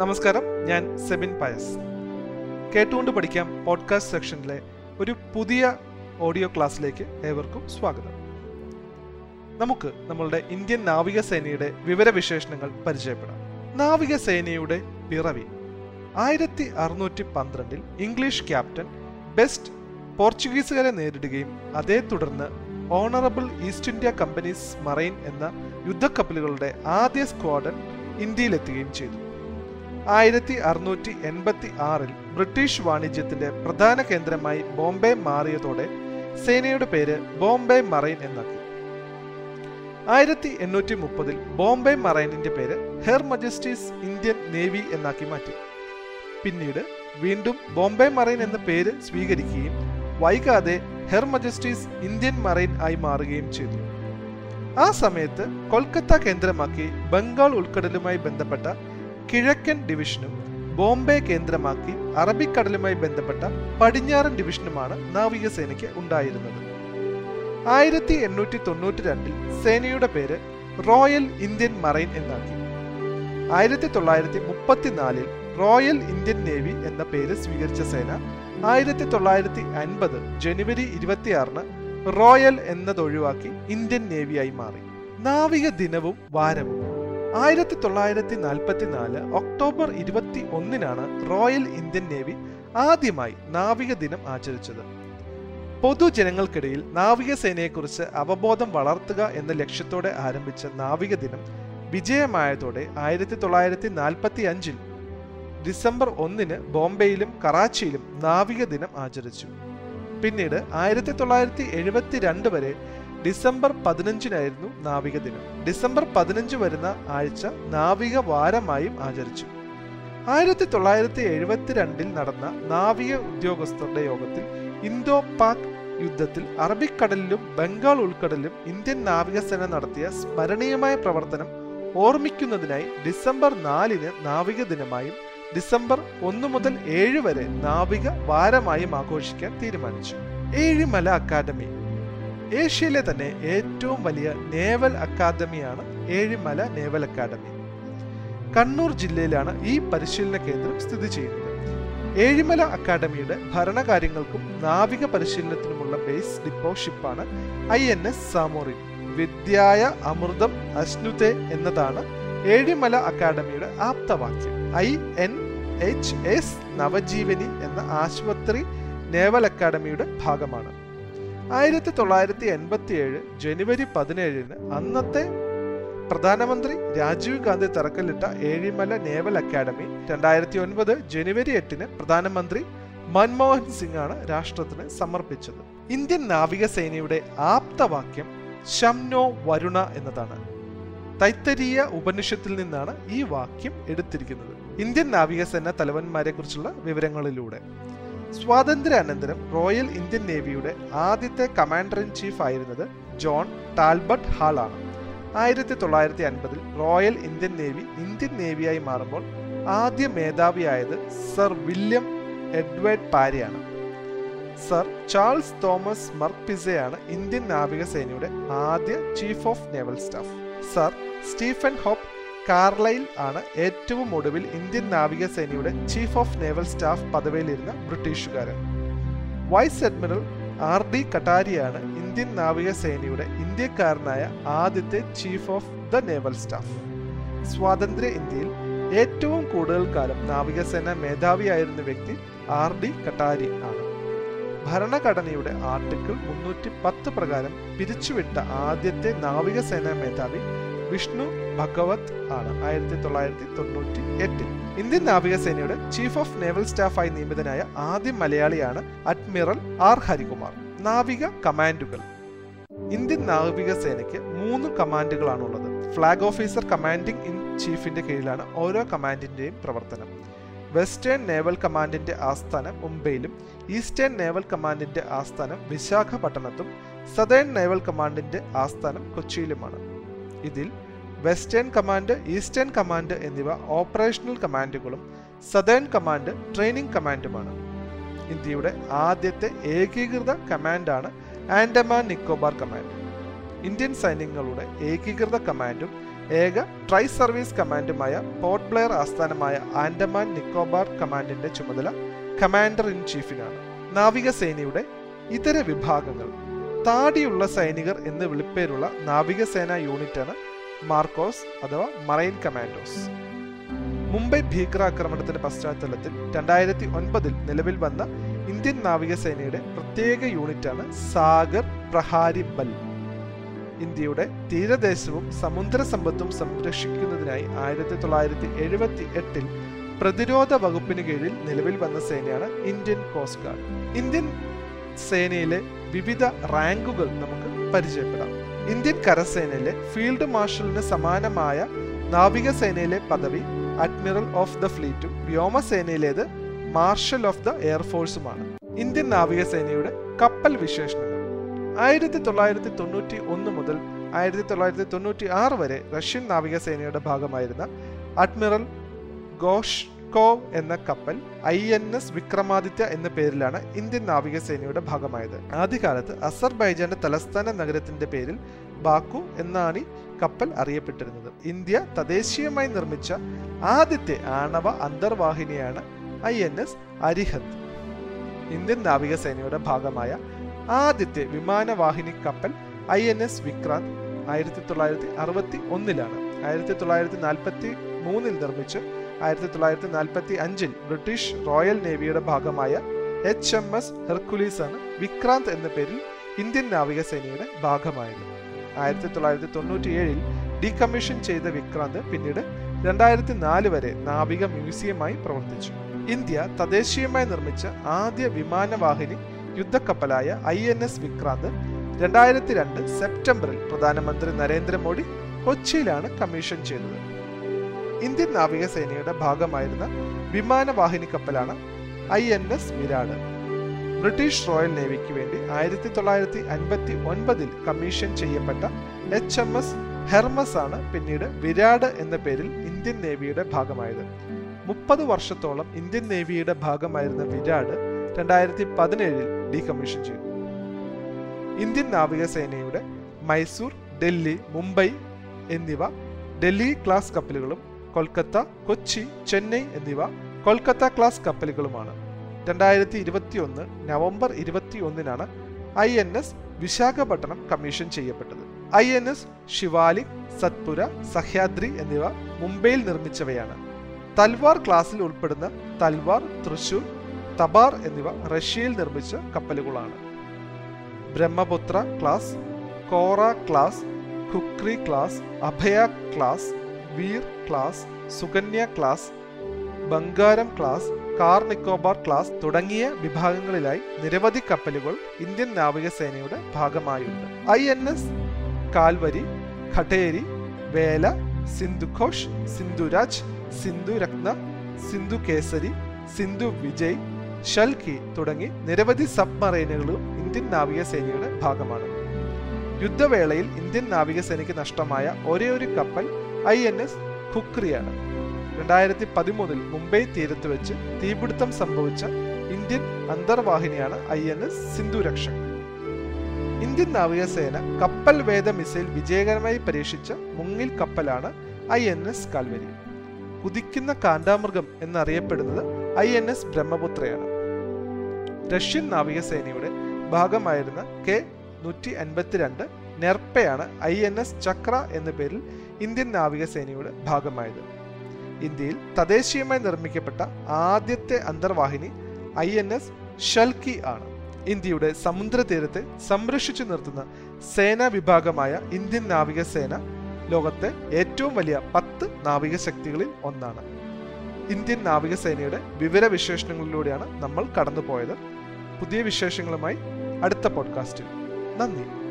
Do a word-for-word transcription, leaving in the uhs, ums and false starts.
നമസ്കാരം, ഞാൻ സെബിൻ പായസ്. കേട്ടുകൊണ്ട് പഠിക്കാം പോഡ്കാസ്റ്റ് സെക്ഷനിലെ ഒരു പുതിയ ഓഡിയോ ക്ലാസ്സിലേക്ക് ഏവർക്കും സ്വാഗതം. നമുക്ക് നമ്മളുടെ ഇന്ത്യൻ നാവികസേനയുടെ വിവരവിശേഷണങ്ങൾ പരിചയപ്പെടാം. നാവികസേനയുടെ പിറവി ആയിരത്തി അറുന്നൂറ്റി പന്ത്രണ്ടിൽ ഇംഗ്ലീഷ് ക്യാപ്റ്റൻ ബെസ്റ്റ് പോർച്ചുഗീസുകാരെ നേരിടുകയും അതേ തുടർന്ന് honourable east India companies marine എന്ന യുദ്ധക്കപ്പലുകളുടെ ആദ്യ സ്ക്വാഡൻ ഇന്ത്യയിലെത്തുകയും ചെയ്തു. ആയിരത്തി അറുന്നൂറ്റി എൺപത്തി ആറിൽ ബ്രിട്ടീഷ് വാണിജ്യത്തിന്റെ പ്രധാന കേന്ദ്രമായി ബോംബെ മാറിയതോടെ സേനയുടെ പേര് ബോംബെ മറൈൻ എന്നാക്കി. ആയിരത്തി എണ്ണൂറ്റി മുപ്പതിൽ ബോംബെ മറൈനിന്റെ പേര് ഹെർ മജസ്റ്റീസ് ഇന്ത്യൻ നേവി എന്നാക്കി മാറ്റി. പിന്നീട് വീണ്ടും ബോംബെ മറൈൻ എന്ന പേര് സ്വീകരിക്കുകയും വൈകാതെ ഹെർ മജസ്റ്റീസ് ഇന്ത്യൻ മറൈൻ ആയി മാറുകയും ചെയ്തു. ആ സമയത്ത് കൊൽക്കത്ത കേന്ദ്രമാക്കി ബംഗാൾ ഉൾക്കടലുമായി ബന്ധപ്പെട്ട കിഴക്കൻ ഡിവിഷനും ബോംബെ കേന്ദ്രമാക്കി അറബിക്കടലുമായി ബന്ധപ്പെട്ട പടിഞ്ഞാറൻ ഡിവിഷനുമാണ് നാവികസേനയ്ക്ക് ഉണ്ടായിരുന്നത്. ആയിരത്തി എണ്ണൂറ്റി തൊണ്ണൂറ്റി രണ്ടിൽ സേനയുടെ പേര് റോയൽ ഇന്ത്യൻ മറൈൻ എന്നാക്കി. ആയിരത്തി തൊള്ളായിരത്തി മുപ്പത്തിനാലിൽ റോയൽ ഇന്ത്യൻ നേവി എന്ന പേര് സ്വീകരിച്ച സേന ആയിരത്തി തൊള്ളായിരത്തി അൻപത് ജനുവരി ഇരുപത്തിയാറിന് റോയൽ എന്നതൊഴിവാക്കി ഇന്ത്യൻ നേവിയായി മാറി. നാവിക ദിനവും വാരവും ആയിരത്തി തൊള്ളായിരത്തി നാൽപ്പത്തിനാല് ഒക്ടോബർ ഇരുപത്തി ഒന്നിനാണ് റോയൽ ഇന്ത്യൻ നേവി ആദ്യമായി നാവിക ദിനം ആചരിച്ചത്. പൊതുജനങ്ങൾക്കിടയിൽ നാവികസേനയെക്കുറിച്ച് അവബോധം വളർത്തുക എന്ന ലക്ഷ്യത്തോടെ ആരംഭിച്ച നാവിക ദിനം വിജയമായതോടെ ആയിരത്തി തൊള്ളായിരത്തി നാൽപ്പത്തി അഞ്ചിൽ ഡിസംബർ ഒന്നിന് ബോംബെയിലും കറാച്ചിയിലും നാവിക ദിനം ആചരിച്ചു. പിന്നീട് ആയിരത്തി തൊള്ളായിരത്തി എഴുപത്തി രണ്ട് വരെ ഡിസംബർ പതിനഞ്ചിനായിരുന്നു നാവിക ദിനം. ഡിസംബർ പതിനഞ്ച് വരുന്ന ആഴ്ച നാവിക വാരമായും ആചരിച്ചു. ആയിരത്തി തൊള്ളായിരത്തി എഴുപത്തി രണ്ടിൽ നടന്ന നാവിക ഉദ്യോഗസ്ഥരുടെ യോഗത്തിൽ ഇന്തോ പാക് യുദ്ധത്തിൽ അറബിക്കടലിലും ബംഗാൾ ഉൾക്കടലിലും ഇന്ത്യൻ നാവികസേന നടത്തിയ സ്മരണീയമായ പ്രവർത്തനം ഓർമ്മിക്കുന്നതിനായി ഡിസംബർ നാലിന് നാവിക ദിനമായും ഡിസംബർ ഒന്ന് മുതൽ ഏഴ് വരെ നാവിക വാരമായും ആഘോഷിക്കാൻ തീരുമാനിച്ചു. ഏഴിമല അക്കാദമി ഏഷ്യയിലെ തന്നെ ഏറ്റവും വലിയ നേവൽ അക്കാദമിയാണ് ഏഴിമല നേവൽ അക്കാദമി. കണ്ണൂർ ജില്ലയിലാണ് ഈ പരിശീലന കേന്ദ്രം സ്ഥിതി ചെയ്യുന്നത്. ഏഴിമല അക്കാദമിയുടെ ഭരണകാര്യങ്ങൾക്കും നാവിക പരിശീലനത്തിനുമുള്ള ബേസ് ഡിപ്പോ ഷിപ്പാണ് ഐ എൻ എസ് സാമോറി. വിദ്യായ അമൃതം അശ്നുതേ എന്നതാണ് ഏഴിമല അക്കാദമിയുടെ ആപ്തവാക്യം. I N H S Navjivani എന്ന ആശുപത്രി നേവൽ അക്കാദമിയുടെ ഭാഗമാണ്. ആയിരത്തി തൊള്ളായിരത്തി എൺപത്തി ഏഴ് ജനുവരി പതിനേഴിന് അന്നത്തെ പ്രധാനമന്ത്രി രാജീവ് ഗാന്ധി തറക്കല്ലിട്ട ഏഴിമല നേവൽ അക്കാദമി രണ്ടായിരത്തി ഒൻപത് ജനുവരി എട്ടിന് പ്രധാനമന്ത്രി മൻമോഹൻ സിംഗ് ആണ് രാഷ്ട്രത്തിന് സമർപ്പിച്ചത്. ഇന്ത്യൻ നാവികസേനയുടെ ആപ്തവാക്യം ശംനോ വരുണ എന്നതാണ്. തൈത്തരീയ ഉപനിഷത്തിൽ നിന്നാണ് ഈ വാക്യം എടുത്തിരിക്കുന്നത്. ഇന്ത്യൻ നാവികസേന തലവന്മാരെ കുറിച്ചുള്ള വിവരങ്ങളിലൂടെ സ്വാതന്ത്ര്യാനന്തരം റോയൽ ഇന്ത്യൻ നേവിയുടെ ആദ്യത്തെ കമാൻഡർ ഇൻ ചീഫ് ആയിരുന്നത് ജോൺ ടാൽബോട്ട് ഹാൾ ആണ്. ആയിരത്തി തൊള്ളായിരത്തി അൻപതിൽ റോയൽ ഇന്ത്യൻ നേവി ഇന്ത്യൻ നേവിയായി മാറുമ്പോൾ ആദ്യ മേധാവിയായത് സർ വില്യം എഡ്വേർഡ് പാരിയാണ്. സർ ചാൾസ് തോമസ് മർപിസയാണ് ഇന്ത്യൻ നാവികസേനയുടെ ആദ്യ chief of naval staff. Sir Stephen Hope Carlill ആണ് ഏറ്റവും ഒടുവിൽ ഇന്ത്യൻ നാവികസേനയുടെ ചീഫ് ഓഫ് നേവൽ സ്റ്റാഫ് പദവിയിലിരുന്ന ബ്രിട്ടീഷുകാരൻ. വൈസ് അഡ്മിറൽ ആർ ഡി കട്ടാരിയാണ് ഇന്ത്യൻ നാവികസേനയുടെ ഇന്ത്യക്കാരനായ ആദ്യത്തെ chief of the naval staff. സ്വാതന്ത്ര്യ ഇന്ത്യയിൽ ഏറ്റവും കൂടുതൽ കാലം നാവികസേന മേധാവിയായിരുന്ന വ്യക്തി ആർ ഡി കട്ടാരി ആണ്. ഭരണഘടനയുടെ ആർട്ടിക്കിൾ മുന്നൂറ്റി പത്ത് പ്രകാരം പിരിച്ചുവിട്ട ആദ്യത്തെ നാവികസേനാ മേധാവി വിഷ്ണു ഭഗവത് ആണ് ആയിരത്തി തൊള്ളായിരത്തി തൊണ്ണൂറ്റി എട്ടിൽ. ഇന്ത്യൻ നാവികസേനയുടെ ചീഫ് ഓഫ് നേവൽ സ്റ്റാഫായി നിയമിതനായ ആദ്യ മലയാളിയാണ് അഡ്മിറൽ ആർ ഹരികുമാർ. നാവിക കമാൻഡുകൾ. ഇന്ത്യൻ നാവികസേനയ്ക്ക് മൂന്ന് കമാൻഡുകളാണുള്ളത്. ഫ്ലാഗ് ഓഫീസർ കമാൻഡിംഗ് ഇൻ ചീഫിന്റെ കീഴിലാണ് ഓരോ കമാൻഡിന്റെയും പ്രവർത്തനം. വെസ്റ്റേൺ നേവൽ കമാൻഡിന്റെ ആസ്ഥാനം മുംബൈയിലും ഈസ്റ്റേൺ നേവൽ കമാൻഡിന്റെ ആസ്ഥാനം വിശാഖപട്ടണത്തും സദേൺ നേവൽ കമാൻഡിന്റെ ആസ്ഥാനം കൊച്ചിയിലുമാണ്. ഇതിൽ വെസ്റ്റേൺ കമാൻഡ്, ഈസ്റ്റേൺ കമാൻഡ് എന്നിവ ഓപ്പറേഷണൽ കമാൻഡുകളും സദേൺ കമാൻഡ് ട്രെയിനിങ് കമാൻഡുമാണ്. ഇന്ത്യയുടെ ആദ്യത്തെ ഏകീകൃത കമാൻഡാണ് ആൻഡമാൻ നിക്കോബാർ കമാൻഡ്. ഇന്ത്യൻ സൈന്യങ്ങളുടെ ഏകീകൃത കമാൻഡും ഏക ട്രൈ സർവീസ് കമാൻഡുമായ പോർട്ട് ബ്ലെയർ ആസ്ഥാനമായ ആൻഡമാൻ നിക്കോബാർ കമാൻഡിന്റെ ചുമതല കമാൻഡർ ഇൻ ചീഫിനാണ്. നാവികസേനയുടെ ഇതര വിഭാഗങ്ങൾ. താടിയുള്ള സൈനികർ എന്ന് വിളിപ്പേരുള്ള നാവികസേനാ യൂണിറ്റാണ് മാർക്കോസ് അഥവാ മറൈൻ കമാൻഡോസ്. മുംബൈ ഭീകരാക്രമണത്തിന്റെ പശ്ചാത്തലത്തിൽ രണ്ടായിരത്തി ഒൻപതിൽ നിലവിൽ വന്ന ഇന്ത്യൻ നാവികസേനയുടെ പ്രത്യേക യൂണിറ്റാണ് സാഗർ പ്രഹാരി ബൽ. ഇന്ത്യയുടെ തീരദേശവും സമുദ്ര സമ്പത്തും സംരക്ഷിക്കുന്നതിനായി ആയിരത്തി തൊള്ളായിരത്തി എഴുപത്തി എട്ടിൽ പ്രതിരോധ വകുപ്പിന് കീഴിൽ നിലവിൽ വന്ന സേനയാണ് ഇന്ത്യൻ കോസ്റ്റ് ഗാർഡ്. ഇന്ത്യൻ സേനയിലെ വിവിധ റാങ്കുകൾ നമുക്ക് പരിചയപ്പെടാം. ഇന്ത്യൻ കരസേനയിലെ ഫീൽഡ് മാർഷലിന് സമാനമായ നാവികസേനയിലെ പദവി അഡ്മിറൽ ഓഫ് ദ ഫ്ലീറ്റും വ്യോമസേനയിലേത് മാർഷൽ ഓഫ് ദ എയർഫോഴ്സുമാണ്. ഇന്ത്യൻ നാവികസേനയുടെ കപ്പൽ വിശേഷണങ്ങൾ. ആയിരത്തി തൊള്ളായിരത്തി തൊണ്ണൂറ്റി ഒന്ന് മുതൽ ആയിരത്തി തൊള്ളായിരത്തി തൊണ്ണൂറ്റി ആറ് വരെ റഷ്യൻ നാവികസേനയുടെ ഭാഗമായിരുന്ന അഡ്മിറൽ ഗോഷ്കോവ് എന്ന കപ്പൽ ഐ എൻ എസ് വിക്രമാദിത്യ എന്ന പേരിലാണ് ഇന്ത്യൻ നാവികസേനയുടെ ഭാഗമായത്. ആദ്യകാലത്ത് അസർബൈജാന്റെ തലസ്ഥാന നഗരത്തിന്റെ പേരിൽ ബാക്കു എന്നാണ് ഈ കപ്പൽ അറിയപ്പെട്ടിരുന്നത്. ഇന്ത്യ തദ്ദേശീയമായി നിർമ്മിച്ച ആദ്യത്തെ ആണവ അന്തർവാഹിനിയാണ് I N S Arihant. Indian നാവികസേനയുടെ ഭാഗമായ ആദ്യത്തെ വിമാനവാഹിനി കപ്പൽ ഐ എൻ എസ് വിക്രാന്ത് ആയിരത്തി തൊള്ളായിരത്തി അറുപത്തി ഒന്നിലാണ്. ആയിരത്തി തൊള്ളായിരത്തി നാൽപ്പത്തി മൂന്നിൽ നിർമ്മിച്ച് ആയിരത്തി തൊള്ളായിരത്തി നാൽപ്പത്തി അഞ്ചിൽ ബ്രിട്ടീഷ് റോയൽ നേവിയുടെ ഭാഗമായ എച്ച് എം എസ് ഹെർകുലീസ് ആണ് വിക്രാന്ത് എന്ന പേരിൽ ഇന്ത്യൻ നാവികസേനയുടെ ഭാഗമായത്. ആയിരത്തി തൊള്ളായിരത്തി തൊണ്ണൂറ്റി ഏഴിൽ ഡീകമ്മീഷൻ ചെയ്ത വിക്രാന്ത് പിന്നീട് രണ്ടായിരത്തി നാല് വരെ നാവിക മ്യൂസിയമായി പ്രവർത്തിച്ചു. ഇന്ത്യ തദ്ദേശീയമായി നിർമ്മിച്ച ആദ്യ വിമാനവാഹിനി യുദ്ധക്കപ്പലായ ഐ എൻ എസ് വിക്രാന്ത് രണ്ടായിരത്തി രണ്ട് സെപ്റ്റംബറിൽ പ്രധാനമന്ത്രി നരേന്ദ്രമോദി കൊച്ചിയിലാണ് കമ്മീഷൻ ചെയ്തത്. ഇന്ത്യൻ നാവികസേനയുടെ ഭാഗമായിരുന്ന വിമാനവാഹിനി കപ്പലാണ് I N S Viraat. British royal നേവിക്ക് വേണ്ടി ആയിരത്തി തൊള്ളായിരത്തി അൻപത്തി ഒൻപതിൽ കമ്മീഷൻ ചെയ്യപ്പെട്ട എച്ച് എം എസ് ഹെർമസ് ആണ് പിന്നീട് വിരാട് എന്ന പേരിൽ ഇന്ത്യൻ നേവിയുടെ ഭാഗമായത്. മുപ്പത് വർഷത്തോളം ഇന്ത്യൻ നേവിയുടെ ഭാഗമായിരുന്ന വിരാട് രണ്ടായിരത്തി പതിനേഴിൽ ഡീകമ്മീഷൻ ചെയ്തു. ഇന്ത്യൻ നാവികസേനയുടെ മൈസൂർ, ഡൽഹി, മുംബൈ എന്നിവ ഡൽഹി ക്ലാസ് കപ്പലുകളും കൊൽക്കത്ത, കൊച്ചി, ചെന്നൈ എന്നിവ കൊൽക്കത്ത ക്ലാസ് കപ്പലുകളുമാണ്. രണ്ടായിരത്തി ഇരുപത്തി ഒന്ന് നവംബർ ഇരുപത്തി ഒന്നിനാണ് I N S Visakhapatnam commission ചെയ്യപ്പെട്ടത്. I N S Shivalik, Satpura, Sahyadri എന്നിവ മുംബൈയിൽ നിർമ്മിച്ചവയാണ്. തൽവാർ ക്ലാസിൽ ഉൾപ്പെടുന്ന തൽവാർ, തൃശൂർ, തബാർ എന്നിവ റഷ്യയിൽ നിർമ്മിച്ച കപ്പലുകളാണ്. Brahmaputra class, Kora class, Khukri class, Abhay class, Veer class, Sukanya class, Bangaram class, Car Nicobar class തുടങ്ങിയ വിഭാഗങ്ങളിലായി നിരവധി കപ്പലുകൾ ഇന്ത്യൻ നാവികസേനയുടെ ഭാഗമായുണ്ട്. I N S Kalvari, Khanderi, Vela, Sindhughosh, Sindhuraj, Sindhuratna, Sindhu Kesari, Sindhu Vijay, Shalki തുടങ്ങി നിരവധി സബ്മറൈനുകളും ഇന്ത്യൻ നാവികസേനയുടെ ഭാഗമാണ്. യുദ്ധവേളയിൽ ഇന്ത്യൻ നാവികസേനയ്ക്ക് നഷ്ടമായ ഒരേ ഒരു കപ്പൽ ഐ എൻ എസ് ഖുക്രിയാണ്. രണ്ടായിരത്തി പതിമൂന്നിൽ മുംബൈ തീരത്ത് വെച്ച് തീപിടുത്തം സംഭവിച്ച ഇന്ത്യൻ അന്തർവാഹിനിയാണ് I N S Sindhurakshak. Indian നാവികസേന കപ്പൽ വേദ മിസൈൽ വിജയകരമായി പരീക്ഷിച്ച മുങ്ങിൽ കപ്പലാണ് ഐ എൻ എസ് കാൽവരി. കുതിക്കുന്ന കാണ്ടാമൃഗം എന്നറിയപ്പെടുന്നത് ഐ എൻ എസ് ബ്രഹ്മപുത്രയാണ്. റഷ്യൻ നാവികസേനയുടെ ഭാഗമായിരുന്ന കെ നൂറ്റി അൻപത്തിരണ്ട് നെർപ്പയാണ് ഐ എൻ എസ് ചക്ര എന്ന പേരിൽ ഇന്ത്യൻ നാവികസേനയുടെ ഭാഗമായത്. ഇന്ത്യയിൽ തദ്ദേശീയമായി നിർമ്മിക്കപ്പെട്ട ആദ്യത്തെ അന്തർവാഹിനി ഐ എൻ എസ് ഷൽക്കി ആണ്. ഇന്ത്യയുടെ സമുദ്ര തീരത്തെ സംരക്ഷിച്ചു നിർത്തുന്ന സേനാ വിഭാഗമായ ഇന്ത്യൻ നാവികസേന ലോകത്തെ ഏറ്റവും വലിയ പത്ത് നാവികശക്തികളിൽ ഒന്നാണ്. ഇന്ത്യൻ നാവികസേനയുടെ വിവരവിശേഷണങ്ങളിലൂടെയാണ് നമ്മൾ കടന്നുപോയത്. പുതിയ വിശേഷങ്ങളുമായി അടുത്ത പോഡ്കാസ്റ്റിൽ. നന്ദി.